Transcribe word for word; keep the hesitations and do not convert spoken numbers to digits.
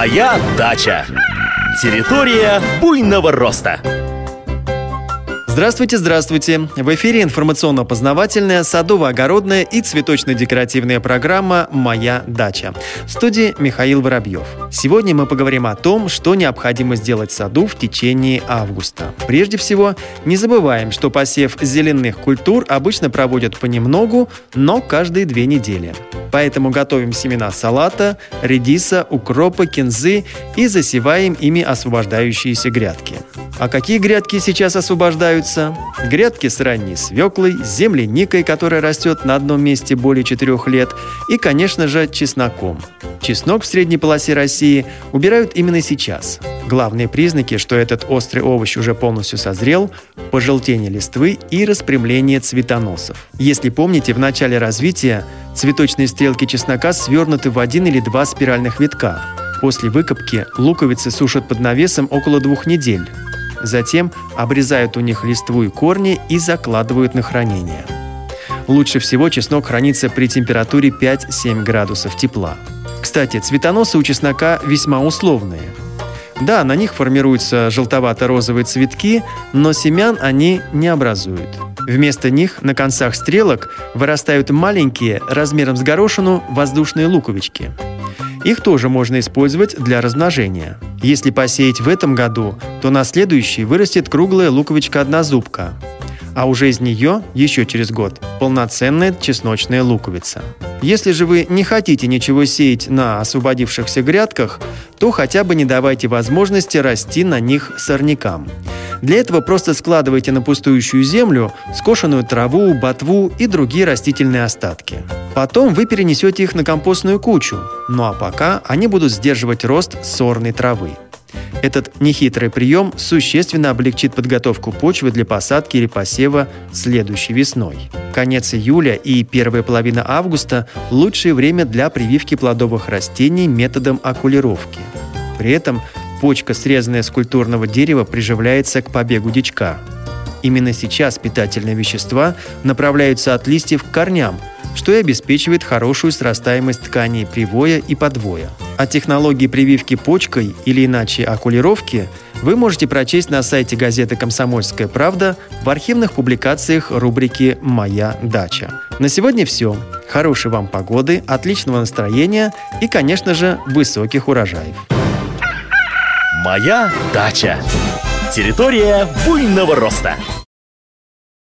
Моя дача. Территория буйного роста. Здравствуйте, здравствуйте! В эфире информационно-познавательная, садово-огородная и цветочно-декоративная программа «Моя дача». В студии Михаил Воробьев. Сегодня мы поговорим о том, что необходимо сделать саду в течение августа. Прежде всего, не забываем, что посев зеленых культур обычно проводят понемногу, но каждые две недели. Поэтому готовим семена салата, редиса, укропа, кинзы и засеваем ими освобождающиеся грядки. А какие грядки сейчас освобождаются? Грядки с ранней свеклой, с земляникой, которая растет на одном месте более четырех лет, и, конечно же, чесноком. Чеснок в средней полосе России убирают именно сейчас. Главные признаки, что этот острый овощ уже полностью созрел – пожелтение листвы и распрямление цветоносов. Если помните, в начале развития цветочные стрелки чеснока свернуты в один или два спиральных витка. После выкопки луковицы сушат под навесом около двух недель. Затем обрезают у них листву и корни и закладывают на хранение. Лучше всего чеснок хранится при температуре пять-семь градусов тепла. Кстати, цветоносы у чеснока весьма условные. Да, на них формируются желтовато-розовые цветки, но семян они не образуют. Вместо них на концах стрелок вырастают маленькие, размером с горошину, воздушные луковички. Их тоже можно использовать для размножения. Если посеять в этом году, то на следующий вырастет круглая луковичка-однозубка, а уже из нее, еще через год, полноценная чесночная луковица. Если же вы не хотите ничего сеять на освободившихся грядках, то хотя бы не давайте возможности расти на них сорнякам. Для этого просто складывайте на пустующую землю скошенную траву, ботву и другие растительные остатки. Потом вы перенесете их на компостную кучу, ну а пока они будут сдерживать рост сорной травы. Этот нехитрый прием существенно облегчит подготовку почвы для посадки или посева следующей весной. Конец июля и первая половина августа – лучшее время для прививки плодовых растений методом окулировки. При этом почка, срезанная с культурного дерева, приживляется к побегу дичка. Именно сейчас питательные вещества направляются от листьев к корням, что и обеспечивает хорошую срастаемость тканей привоя и подвоя. О технологии прививки почкой или иначе окулировки вы можете прочесть на сайте газеты «Комсомольская правда» в архивных публикациях рубрики «Моя дача». На сегодня все. Хорошей вам погоды, отличного настроения и, конечно же, высоких урожаев. «Моя дача» – территория буйного роста.